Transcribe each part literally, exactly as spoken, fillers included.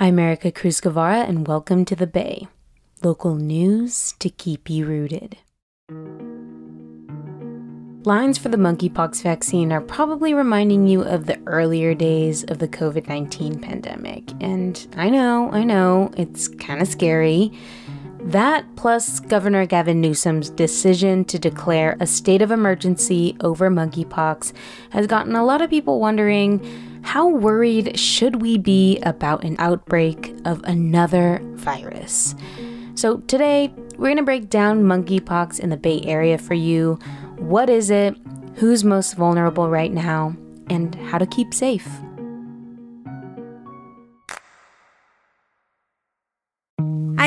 I'm Erica Cruz-Guevara, and welcome to The Bay. Local news to keep you rooted. Lines for the monkeypox vaccine are probably reminding you of the earlier days of the covid nineteen pandemic. And I know, I know, it's kind of scary. That, plus Governor Gavin Newsom's decision to declare a state of emergency over monkeypox, has gotten a lot of people wondering, how worried should we be about an outbreak of another virus? So today, we're going to break down monkeypox in the Bay Area for you. What is it? Who's most vulnerable right now? And how to keep safe. Hi,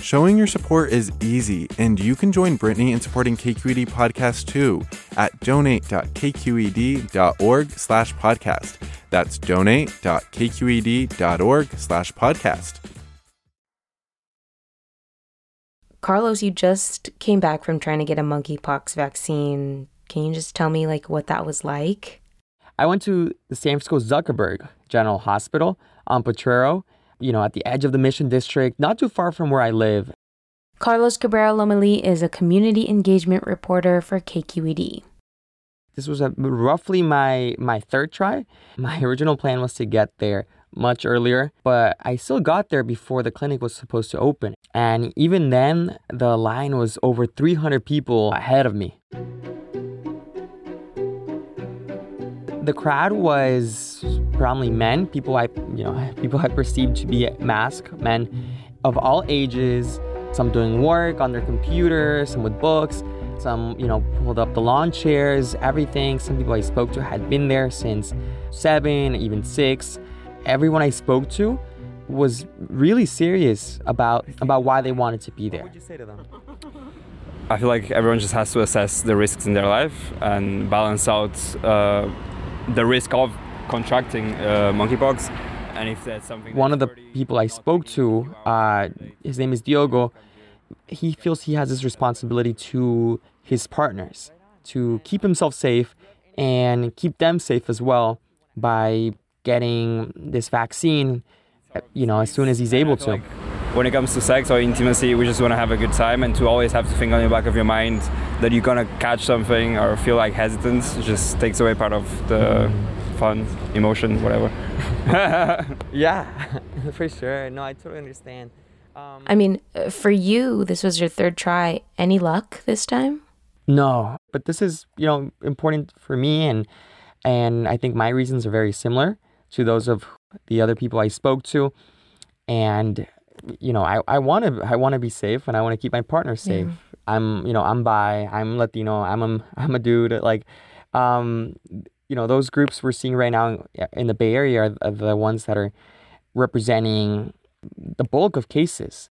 Showing your support is easy, and you can join Brittany in supporting K Q E D Podcast too at donate dot k q e d dot org slash podcast. That's donate dot k q e d dot org slash podcast. Carlos, you just came back from trying to get a monkeypox vaccine. Can you just tell me, like, what that was like? I went to the San Francisco Zuckerberg General Hospital on Potrero, you know, at the edge of the Mission District, not too far from where I live. Carlos Cabrera-Lomeli is a community engagement reporter for K Q E D. This was a, roughly my, my third try. My original plan was to get there much earlier, but I still got there before the clinic was supposed to open. And even then, the line was over three hundred people ahead of me. The crowd was predominantly men, people I, you know, people I perceived to be masked men of all ages, some doing work on their computer, some with books, some, you know, pulled up the lawn chairs, everything. Some people I spoke to had been there since seven, even six. Everyone I spoke to was really serious about, about why they wanted to be there. What would you say to them? I feel like everyone just has to assess the risks in their life and balance out uh, the risk of contracting uh, monkeypox, and if that's something. One of the people I spoke to, uh, his name is Diogo. He feels he has this responsibility to his partners to keep himself safe and keep them safe as well by getting this vaccine, you know, as soon as he's able to. When it comes to sex or intimacy, we just want to have a good time, and to always have to think on the back of your mind that you're going to catch something or feel like hesitant just takes away part of the fun, emotion, whatever. Yeah, for sure. No, I totally understand. Um, I mean, for you, this was your third try. Any luck this time? No, but this is, you know, important for me, and and I think my reasons are very similar to those of the other people I spoke to. And you know, I, I want to I want to be safe, and I want to keep my partner safe. Yeah. I'm, you know, I'm bi, I'm Latino, I'm a, I'm a dude. Like, um, you know, those groups we're seeing right now in the Bay Area are the ones that are representing the bulk of cases.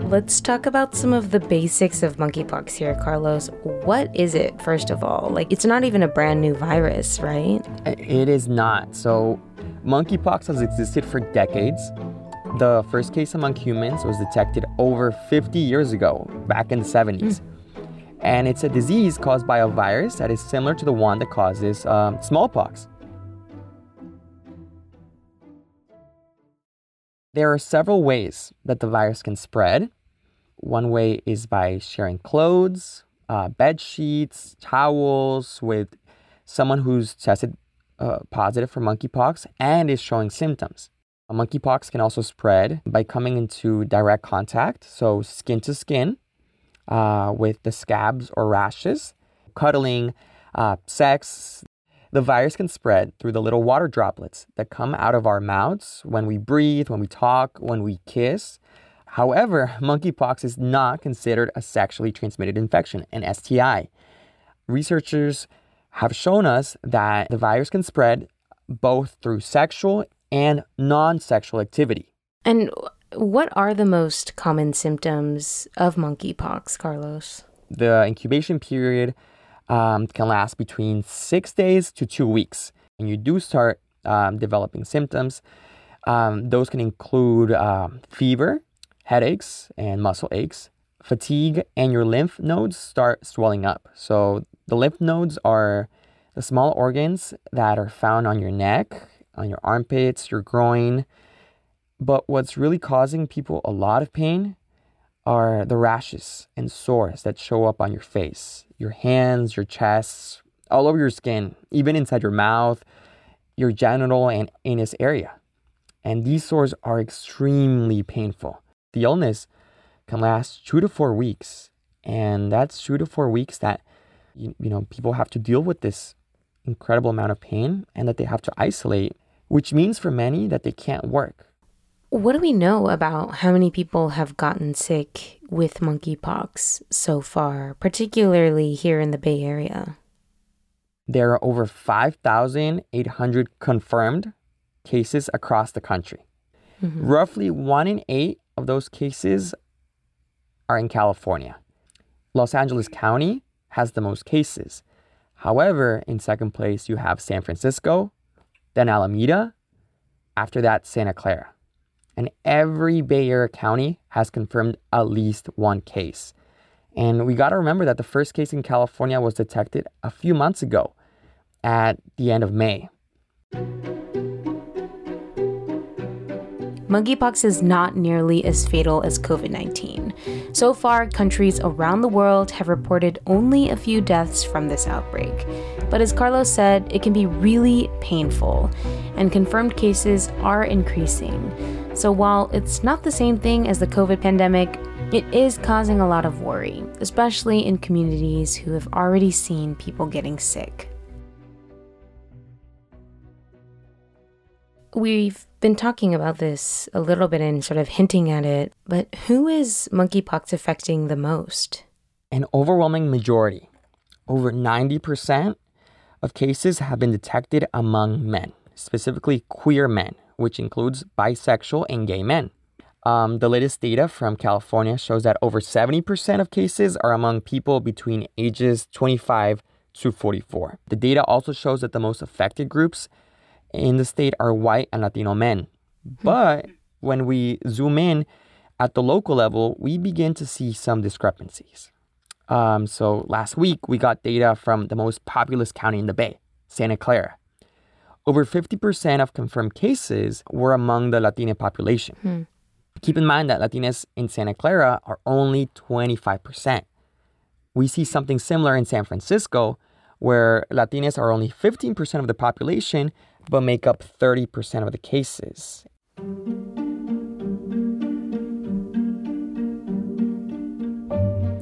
Let's talk about some of the basics of monkeypox here, Carlos. What is it, first of all? Like, it's not even a brand new virus, right? It is not. So monkeypox has existed for decades. The first case among humans was detected over fifty years ago, back in the seventies. Mm. And it's a disease caused by a virus that is similar to the one that causes um, smallpox. There are several ways that the virus can spread. One way is by sharing clothes, uh, bed sheets, towels with someone who's tested uh, positive for monkeypox and is showing symptoms. Monkeypox can also spread by coming into direct contact, so skin to skin, uh, with the scabs or rashes, cuddling, uh, sex. The virus can spread through the little water droplets that come out of our mouths when we breathe, when we talk, when we kiss. However, monkeypox is not considered a sexually transmitted infection, an S T I. Researchers have shown us that the virus can spread both through sexual and non-sexual activity. And what are the most common symptoms of monkeypox, Carlos? The incubation period Um, can last between six days to two weeks. And you do start um, developing symptoms. Um, those can include um, fever, headaches, and muscle aches, fatigue, and your lymph nodes start swelling up. So the lymph nodes are the small organs that are found on your neck, on your armpits, your groin. But what's really causing people a lot of pain are the rashes and sores that show up on your face, your hands, your chest, all over your skin, even inside your mouth, your genital and anus area. And these sores are extremely painful. The illness can last two to four weeks. And that's two to four weeks that, you, you know, people have to deal with this incredible amount of pain and that they have to isolate, which means for many that they can't work. What do we know about how many people have gotten sick with monkeypox so far, particularly here in the Bay Area? There are over five thousand eight hundred confirmed cases across the country. Mm-hmm. Roughly one in eight of those cases are in California. Los Angeles County has the most cases. However, in second place, you have San Francisco, then Alameda, after that, Santa Clara. And every Bay Area county has confirmed at least one case. And we got to remember that the first case in California was detected a few months ago at the end of May. Monkeypox is not nearly as fatal as covid nineteen. So far, countries around the world have reported only a few deaths from this outbreak. But as Carlos said, it can be really painful, and confirmed cases are increasing. So while it's not the same thing as the COVID pandemic, it is causing a lot of worry, especially in communities who have already seen people getting sick. We've been talking about this a little bit and sort of hinting at it, but who is monkeypox affecting the most? An overwhelming majority, over ninety percent of cases have been detected among men, specifically queer men, which includes bisexual and gay men. Um, the latest data from California shows that over seventy percent of cases are among people between ages twenty-five to forty-four. The data also shows that the most affected groups in the state are white and Latino men. But when we zoom in at the local level, we begin to see some discrepancies. Um, so last week, we got data from the most populous county in the Bay, Santa Clara. Over fifty percent of confirmed cases were among the Latina population. Hmm. Keep in mind that Latinas in Santa Clara are only twenty-five percent. We see something similar in San Francisco, where Latinas are only fifteen percent of the population, but make up thirty percent of the cases.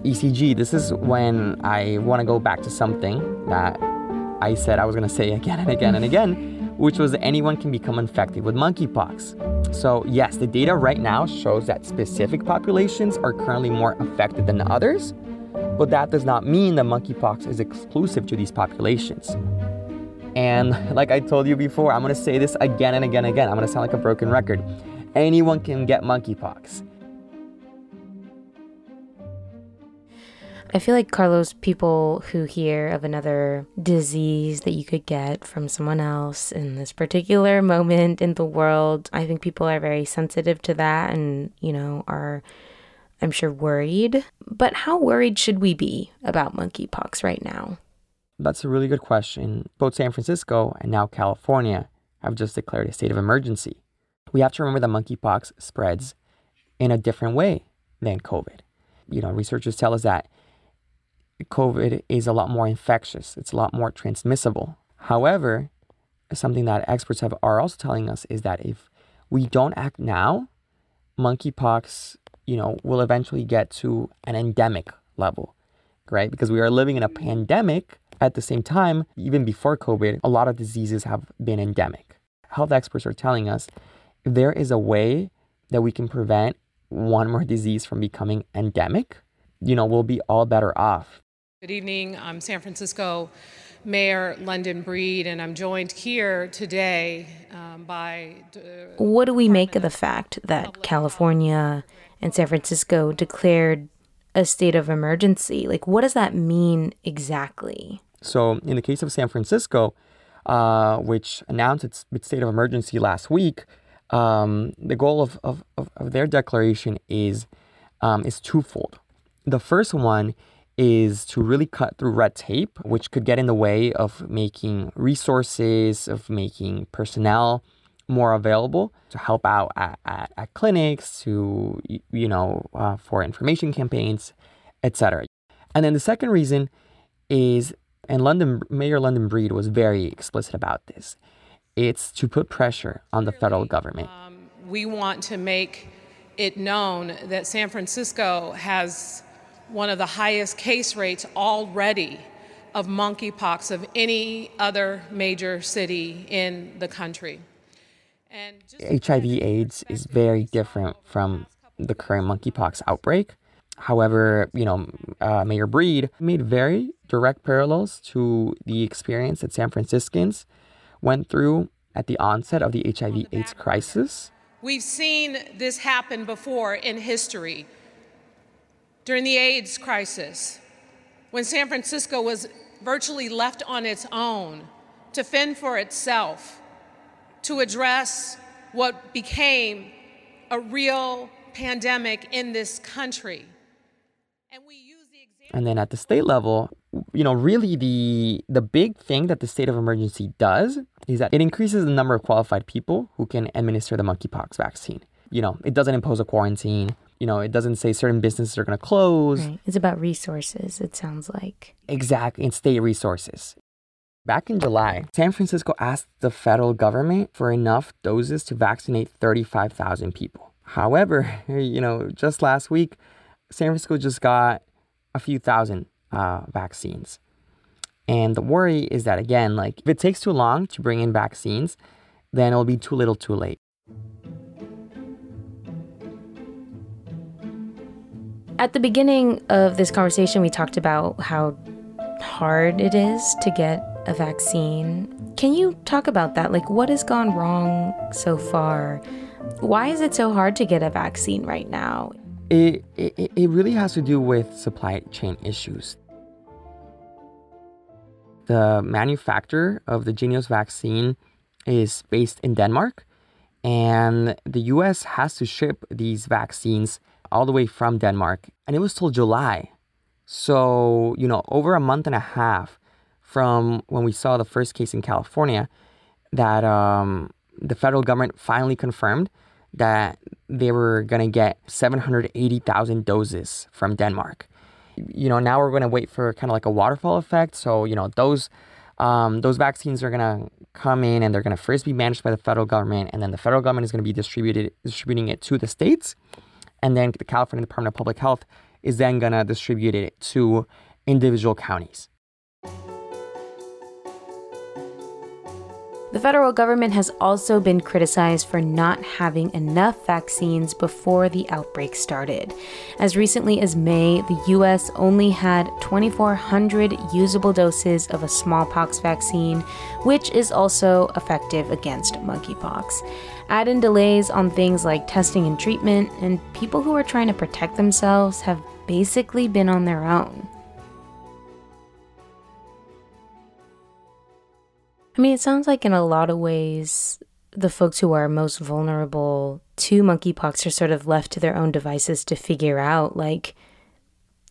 E C G, this is when I want to go back to something that I said I was going to say again and again and again, which was that anyone can become infected with monkeypox. So yes, the data right now shows that specific populations are currently more affected than others, But that does not mean that monkeypox is exclusive to these populations. And like I told you before, I'm going to say this again and again and again. I'm going to sound like a broken record. Anyone can get monkeypox. I feel like, Carlos, people who hear of another disease that you could get from someone else in this particular moment in the world, I think people are very sensitive to that and, you know, are, I'm sure, worried. But how worried should we be about monkeypox right now? That's a really good question. Both San Francisco and now California have just declared a state of emergency. We have to remember that monkeypox spreads in a different way than COVID. You know, researchers tell us that COVID is a lot more infectious. It's a lot more transmissible. However, something that experts have are also telling us is that if we don't act now, monkeypox, you know, will eventually get to an endemic level, right? Because we are living in a pandemic. At the same time, even before COVID, a lot of diseases have been endemic. Health experts are telling us if there is a way that we can prevent one more disease from becoming endemic, you know, we'll be all better off. Good evening. I'm San Francisco Mayor London Breed, and I'm joined here today um, by... Uh, what do we make of the fact that California and San Francisco declared a state of emergency? Like, what does that mean exactly? So in the case of San Francisco, uh, which announced its, its state of emergency last week, um, the goal of, of, of their declaration is um, is twofold. The first one is to really cut through red tape, which could get in the way of making resources, of making personnel more available to help out at, at, at clinics, to, you know, uh, for information campaigns, et cetera. And then the second reason is, and London Mayor London Breed was very explicit about this, it's to put pressure on the federal government. Um, we want to make it known that San Francisco has one of the highest case rates already of monkeypox of any other major city in the country. And H I V AIDS is very different from the current monkeypox outbreak. However, you know, uh, Mayor Breed made very direct parallels to the experience that San Franciscans went through at the onset of the H I V AIDS crisis. We've seen this happen before in history. During the AIDS crisis, when San Francisco was virtually left on its own to fend for itself, to address what became a real pandemic in this country. And we use the example. And then at the state level, you know, really the the big thing that the state of emergency does is that it increases the number of qualified people who can administer the monkeypox vaccine. You know, it doesn't impose a quarantine. You know, it doesn't say certain businesses are going to close. Right. It's about resources, it sounds like. Exactly. And state resources. Back in July, San Francisco asked the federal government for enough doses to vaccinate thirty-five thousand people. However, you know, just last week, San Francisco just got a few thousand uh, vaccines. And the worry is that, again, like if it takes too long to bring in vaccines, then it'll be too little too late. At the beginning of this conversation, we talked about how hard it is to get a vaccine. Can you talk about that? Like, what has gone wrong so far? Why is it so hard to get a vaccine right now? It, it, it really has to do with supply chain issues. The manufacturer of the Jynneos vaccine is based in Denmark, and the U S has to ship these vaccines all the way from Denmark. And it was till July. So, you know, over a month and a half from when we saw the first case in California, that um, the federal government finally confirmed that they were going to get seven hundred eighty thousand doses from Denmark. You know, now we're going to wait for kind of like a waterfall effect. So, you know, those um, those vaccines are going to come in and they're going to first be managed by the federal government. And then the federal government is going to be distributed distributing it to the states. And then the California Department of Public Health is then going to distribute it to individual counties. The federal government has also been criticized for not having enough vaccines before the outbreak started. As recently as May, the U S only had twenty-four hundred usable doses of a smallpox vaccine, which is also effective against monkeypox. Add in delays on things like testing and treatment, and people who are trying to protect themselves have basically been on their own. I mean, it sounds like in a lot of ways, the folks who are most vulnerable to monkeypox are sort of left to their own devices to figure out, like,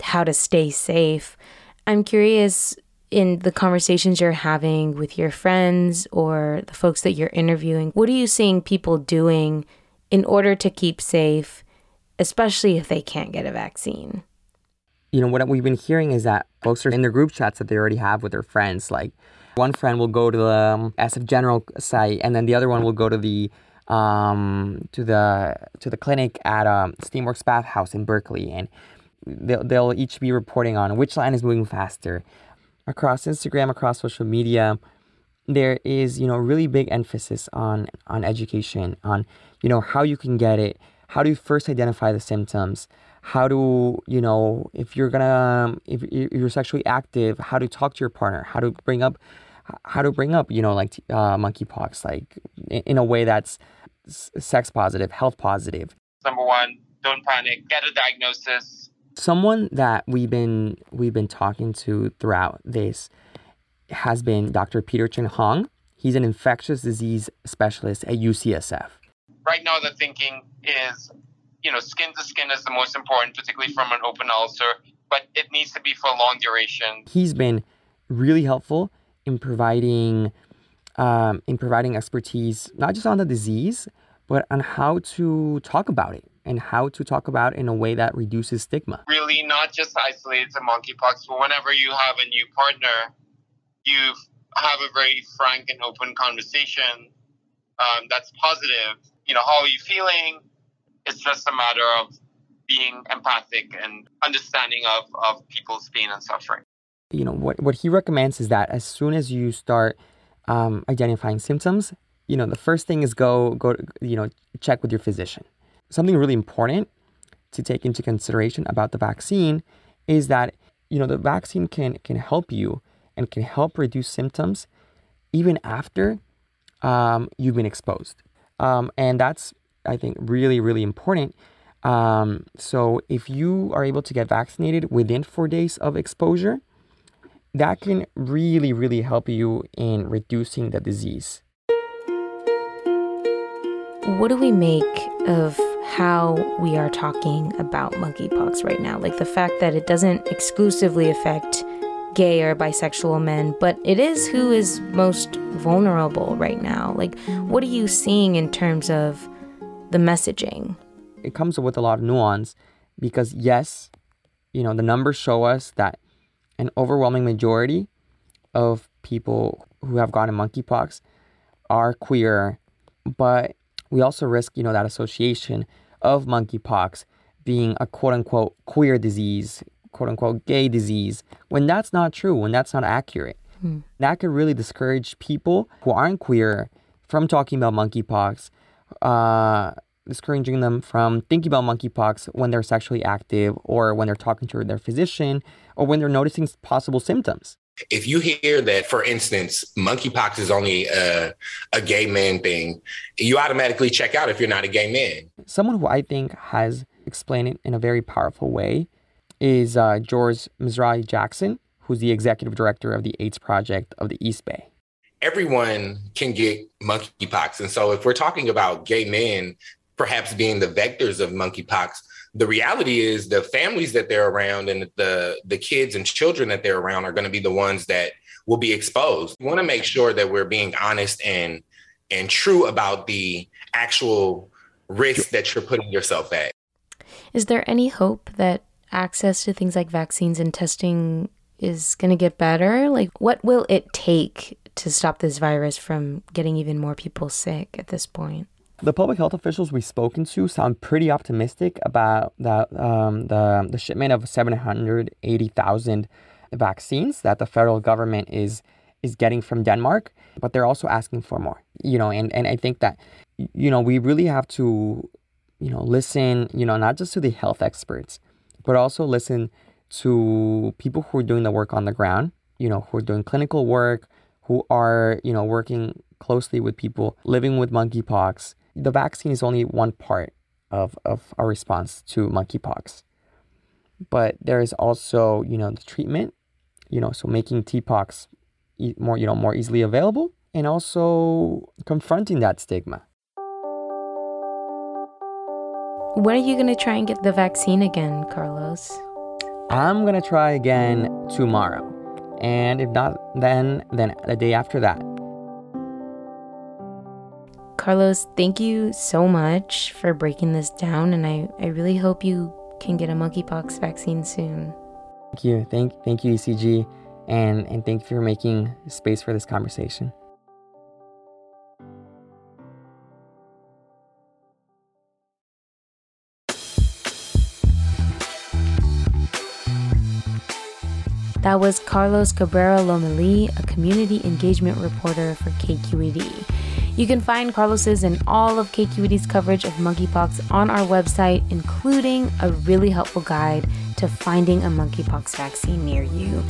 how to stay safe. I'm curious, in the conversations you're having with your friends or the folks that you're interviewing, what are you seeing people doing in order to keep safe, especially if they can't get a vaccine? You know, what we've been hearing is that folks are in their group chats that they already have with their friends, like, one friend will go to the um, S F General site, and then the other one will go to the um, to the to the clinic at um, Steamworks Bathhouse in Berkeley, and they'll they'll each be reporting on which line is moving faster. Across Instagram, across social media, there is, you know, really big emphasis on on education, on, you know, how you can get it, how do you first identify the symptoms, how to, you know, if you're gonna if you're sexually active, how to talk to your partner, how to bring up. How to bring up, you know, like uh, monkeypox, like in a way that's sex positive, health positive. Number one, don't panic. Get a diagnosis. Someone that we've been we've been talking to throughout this has been Doctor Peter Chen Hong. He's an infectious disease specialist at U C S F. Right now, the thinking is, you know, skin to skin is the most important, particularly from an open ulcer, but it needs to be for a long duration. He's been really helpful in providing um, in providing expertise, not just on the disease, but on how to talk about it and how to talk about it in a way that reduces stigma. Really not just isolated to monkeypox, but whenever you have a new partner, you have a very frank and open conversation um, that's positive. You know, how are you feeling? It's just a matter of being empathic and understanding of, of people's pain and suffering. You know, what, what he recommends is that as soon as you start um, identifying symptoms, you know, the first thing is go, go, you know, check with your physician. Something really important to take into consideration about the vaccine is that, you know, the vaccine can, can help you and can help reduce symptoms even after um, you've been exposed. Um, and that's, I think, really, really important. Um, so if you are able to get vaccinated within four days of exposure, that can really, really help you in reducing the disease. What do we make of how we are talking about monkeypox right now? Like the fact that it doesn't exclusively affect gay or bisexual men, but it is who is most vulnerable right now. Like, what are you seeing in terms of the messaging? It comes with a lot of nuance because, yes, you know, the numbers show us that an overwhelming majority of people who have gotten monkeypox are queer, but we also risk, you know, that association of monkeypox being a quote-unquote queer disease, quote-unquote gay disease, when that's not true, when that's not accurate. Mm. That could really discourage people who aren't queer from talking about monkeypox, uh, discouraging them from thinking about monkeypox when they're sexually active or when they're talking to their physician or when they're noticing possible symptoms. If you hear that, for instance, monkeypox is only a, a gay man thing, you automatically check out if you're not a gay man. Someone who I think has explained it in a very powerful way is uh, George Mizrahi Jackson, who's the executive director of the AIDS Project of the East Bay. Everyone can get monkeypox. And so if we're talking about gay men perhaps being the vectors of monkeypox, the reality is the families that they're around and the, the kids and children that they're around are going to be the ones that will be exposed. We want to make sure that we're being honest and and true about the actual risk that you're putting yourself at. Is there any hope that access to things like vaccines and testing is going to get better? Like, what will it take to stop this virus from getting even more people sick at this point? The public health officials we've spoken to sound pretty optimistic about the um, the, the shipment of seven hundred eighty thousand vaccines that the federal government is is getting from Denmark, but they're also asking for more, you know, and, and I think that, you know, we really have to, you know, listen, you know, not just to the health experts, but also listen to people who are doing the work on the ground, you know, who are doing clinical work, who are, you know, working closely with people living with monkeypox. The vaccine is only one part of, of our response to monkeypox. But there is also, you know, the treatment, you know, so making T-pox e- more, you know, more easily available, and also confronting that stigma. When are you going to try and get the vaccine again, Carlos? I'm going to try again tomorrow. And if not then, then the day after that. Carlos, thank you so much for breaking this down. And I, I really hope you can get a monkeypox vaccine soon. Thank you. Thank, thank you, E C G. And, and thank you for making space for this conversation. That was Carlos Cabrera-Lomeli, a community engagement reporter for K Q E D. You can find Carlos's and all of K Q E D's coverage of monkeypox on our website, including a really helpful guide to finding a monkeypox vaccine near you.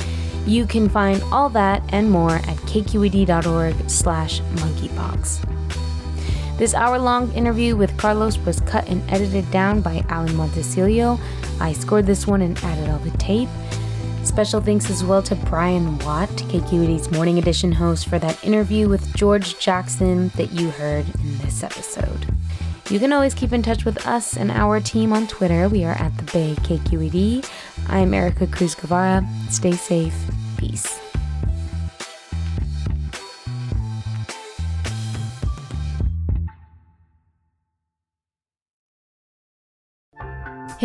You can find all that and more at k q e d dot org slash monkeypox. This hour-long interview with Carlos was cut and edited down by Alan Montecilio. I scored this one and added all the tape. Special thanks as well to Brian Watt, K Q E D's Morning Edition host, for that interview with George Jackson that you heard in this episode. You can always keep in touch with us and our team on Twitter. We are at the Bay K Q E D. I'm Erica Cruz-Guevara. Stay safe. Peace.